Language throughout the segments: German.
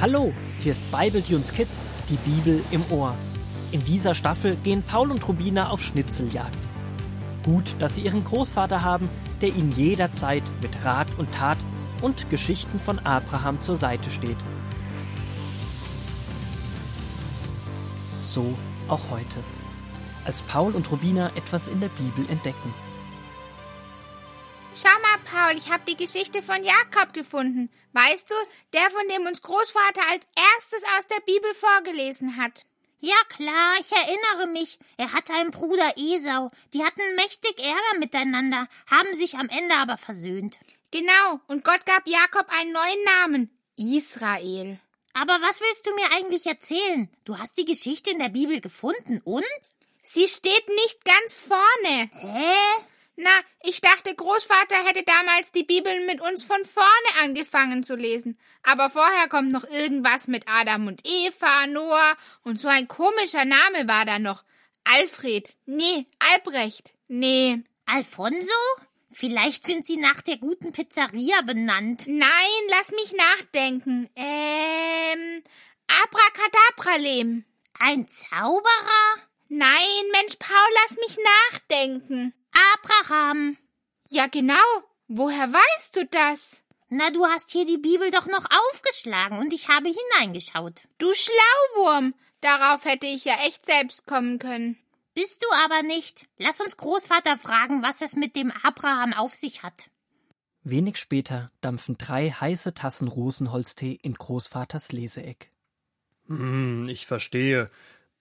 Hallo, hier ist BibleTunes Kids, die Bibel im Ohr. In dieser Staffel gehen Paul und Rubina auf Schnitzeljagd. Gut, dass sie ihren Großvater haben, der ihnen jederzeit mit Rat und Tat und Geschichten von Abraham zur Seite steht. So auch heute, als Paul und Rubina etwas in der Bibel entdecken. Schau mal, Paul, ich habe die Geschichte von Jakob gefunden. Weißt du, der, von dem uns Großvater als erstes aus der Bibel vorgelesen hat. Ja klar, ich erinnere mich. Er hatte einen Bruder Esau. Die hatten mächtig Ärger miteinander, haben sich am Ende aber versöhnt. Genau, und Gott gab Jakob einen neuen Namen, Israel. Aber was willst du mir eigentlich erzählen? Du hast die Geschichte in der Bibel gefunden und? Sie steht nicht ganz vorne. Hä? Na, ich dachte, Großvater hätte damals die Bibel mit uns von vorne angefangen zu lesen. Aber vorher kommt noch irgendwas mit Adam und Eva, Noah und so ein komischer Name war da noch. Alfred. Nee, Albrecht. Nee. Alfonso? Vielleicht sind sie nach der guten Pizzeria benannt. Nein, lass mich nachdenken. Abracadabralehm. Ein Zauberer? Nein, Mensch, Paul, lass mich nachdenken. Abraham. Ja, genau. Woher weißt du das? Na, du hast hier die Bibel doch noch aufgeschlagen und ich habe hineingeschaut. Du Schlauwurm. Darauf hätte ich ja echt selbst kommen können. Bist du aber nicht. Lass uns Großvater fragen, was es mit dem Abraham auf sich hat. Wenig später dampfen 3 heiße Tassen Rosenholztee in Großvaters Leseeck. Ich verstehe.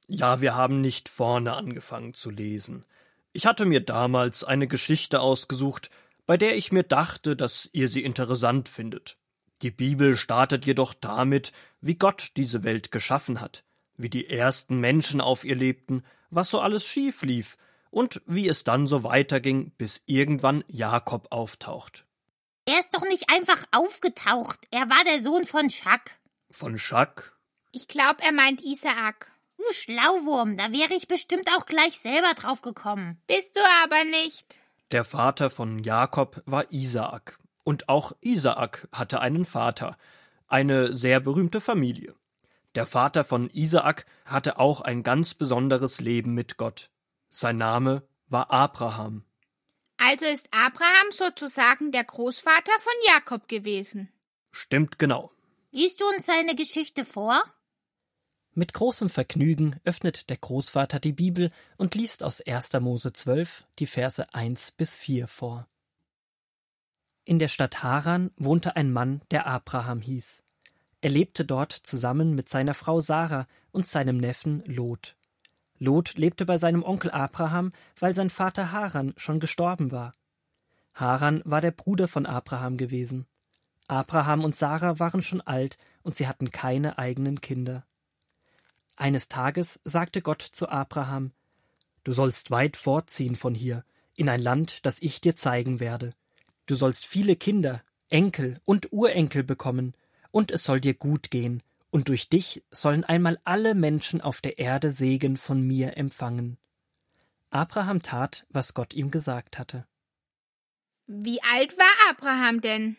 Ja, wir haben nicht vorne angefangen zu lesen. Ich hatte mir damals eine Geschichte ausgesucht, bei der ich mir dachte, dass ihr sie interessant findet. Die Bibel startet jedoch damit, wie Gott diese Welt geschaffen hat, wie die ersten Menschen auf ihr lebten, was so alles schief lief und wie es dann so weiterging, bis irgendwann Jakob auftaucht. Er ist doch nicht einfach aufgetaucht, er war der Sohn von Schack. Von Schack? Ich glaube, er meint Isaak. Du Schlauwurm, da wäre ich bestimmt auch gleich selber drauf gekommen. Bist du aber nicht. Der Vater von Jakob war Isaak. Und auch Isaak hatte einen Vater. Eine sehr berühmte Familie. Der Vater von Isaak hatte auch ein ganz besonderes Leben mit Gott. Sein Name war Abraham. Also ist Abraham sozusagen der Großvater von Jakob gewesen. Stimmt genau. Liest du uns seine Geschichte vor? Mit großem Vergnügen öffnet der Großvater die Bibel und liest aus 1. Mose 12 die Verse 1-4 vor. In der Stadt Haran wohnte ein Mann, der Abraham hieß. Er lebte dort zusammen mit seiner Frau Sarah und seinem Neffen Lot. Lot lebte bei seinem Onkel Abraham, weil sein Vater Haran schon gestorben war. Haran war der Bruder von Abraham gewesen. Abraham und Sarah waren schon alt und sie hatten keine eigenen Kinder. Eines Tages sagte Gott zu Abraham, »Du sollst weit fortziehen von hier, in ein Land, das ich dir zeigen werde. Du sollst viele Kinder, Enkel und Urenkel bekommen, und es soll dir gut gehen, und durch dich sollen einmal alle Menschen auf der Erde Segen von mir empfangen.« Abraham tat, was Gott ihm gesagt hatte. Wie alt war Abraham denn?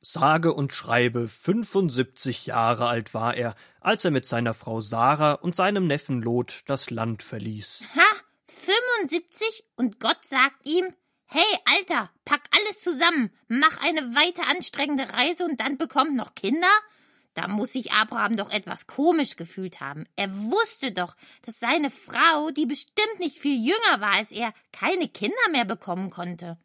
Sage und schreibe, 75 Jahre alt war er, als er mit seiner Frau Sarah und seinem Neffen Lot das Land verließ. Ha, 75 und Gott sagt ihm, hey Alter, pack alles zusammen, mach eine weite anstrengende Reise und dann bekommt noch Kinder? Da muss sich Abraham doch etwas komisch gefühlt haben. Er wusste doch, dass seine Frau, die bestimmt nicht viel jünger war als er, keine Kinder mehr bekommen konnte.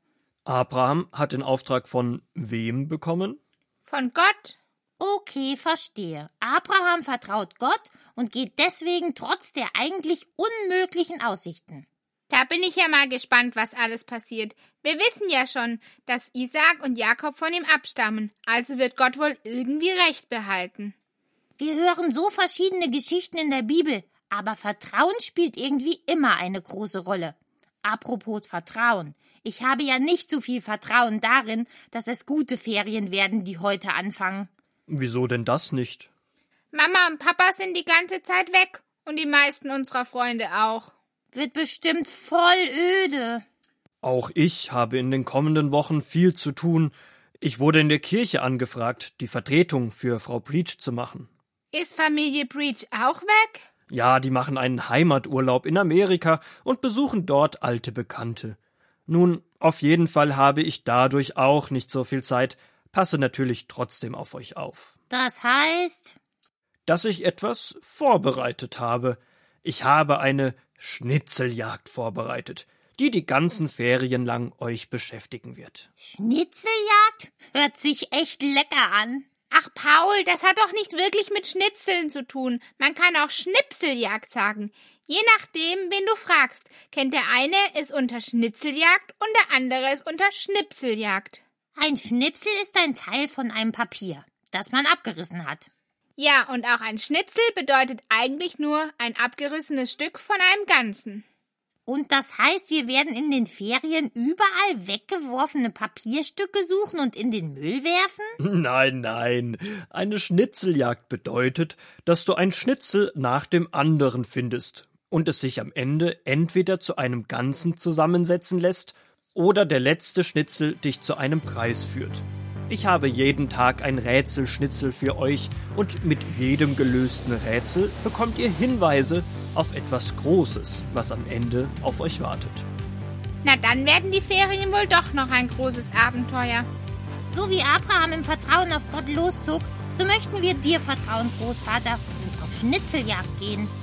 Abraham hat den Auftrag von wem bekommen? Von Gott. Okay, verstehe. Abraham vertraut Gott und geht deswegen trotz der eigentlich unmöglichen Aussichten. Da bin ich ja mal gespannt, was alles passiert. Wir wissen ja schon, dass Isaak und Jakob von ihm abstammen. Also wird Gott wohl irgendwie recht behalten. Wir hören so verschiedene Geschichten in der Bibel, aber Vertrauen spielt irgendwie immer eine große Rolle. Apropos Vertrauen. Ich habe ja nicht so viel Vertrauen darin, dass es gute Ferien werden, die heute anfangen. Wieso denn das nicht? Mama und Papa sind die ganze Zeit weg und die meisten unserer Freunde auch. Wird bestimmt voll öde. Auch ich habe in den kommenden Wochen viel zu tun. Ich wurde in der Kirche angefragt, die Vertretung für Frau Breach zu machen. Ist Familie Breach auch weg? Ja, die machen einen Heimaturlaub in Amerika und besuchen dort alte Bekannte. Nun, auf jeden Fall habe ich dadurch auch nicht so viel Zeit, passe natürlich trotzdem auf euch auf. Das heißt? Dass ich etwas vorbereitet habe. Ich habe eine Schnitzeljagd vorbereitet, die ganzen Ferien lang euch beschäftigen wird. Schnitzeljagd? Hört sich echt lecker an. Ach Paul, das hat doch nicht wirklich mit Schnitzeln zu tun. Man kann auch Schnipseljagd sagen. Je nachdem, wen du fragst, kennt der eine es unter Schnitzeljagd und der andere es unter Schnipseljagd. Ein Schnipsel ist ein Teil von einem Papier, das man abgerissen hat. Ja, und auch ein Schnitzel bedeutet eigentlich nur ein abgerissenes Stück von einem Ganzen. Und das heißt, wir werden in den Ferien überall weggeworfene Papierstücke suchen und in den Müll werfen? Nein. Eine Schnitzeljagd bedeutet, dass du ein Schnitzel nach dem anderen findest und es sich am Ende entweder zu einem Ganzen zusammensetzen lässt oder der letzte Schnitzel dich zu einem Preis führt. Ich habe jeden Tag ein Rätselschnitzel für euch und mit jedem gelösten Rätsel bekommt ihr Hinweise auf etwas Großes, was am Ende auf euch wartet. Na, dann werden die Ferien wohl doch noch ein großes Abenteuer. So wie Abraham im Vertrauen auf Gott loszog, so möchten wir dir vertrauen, Großvater, und auf Schnitzeljagd gehen.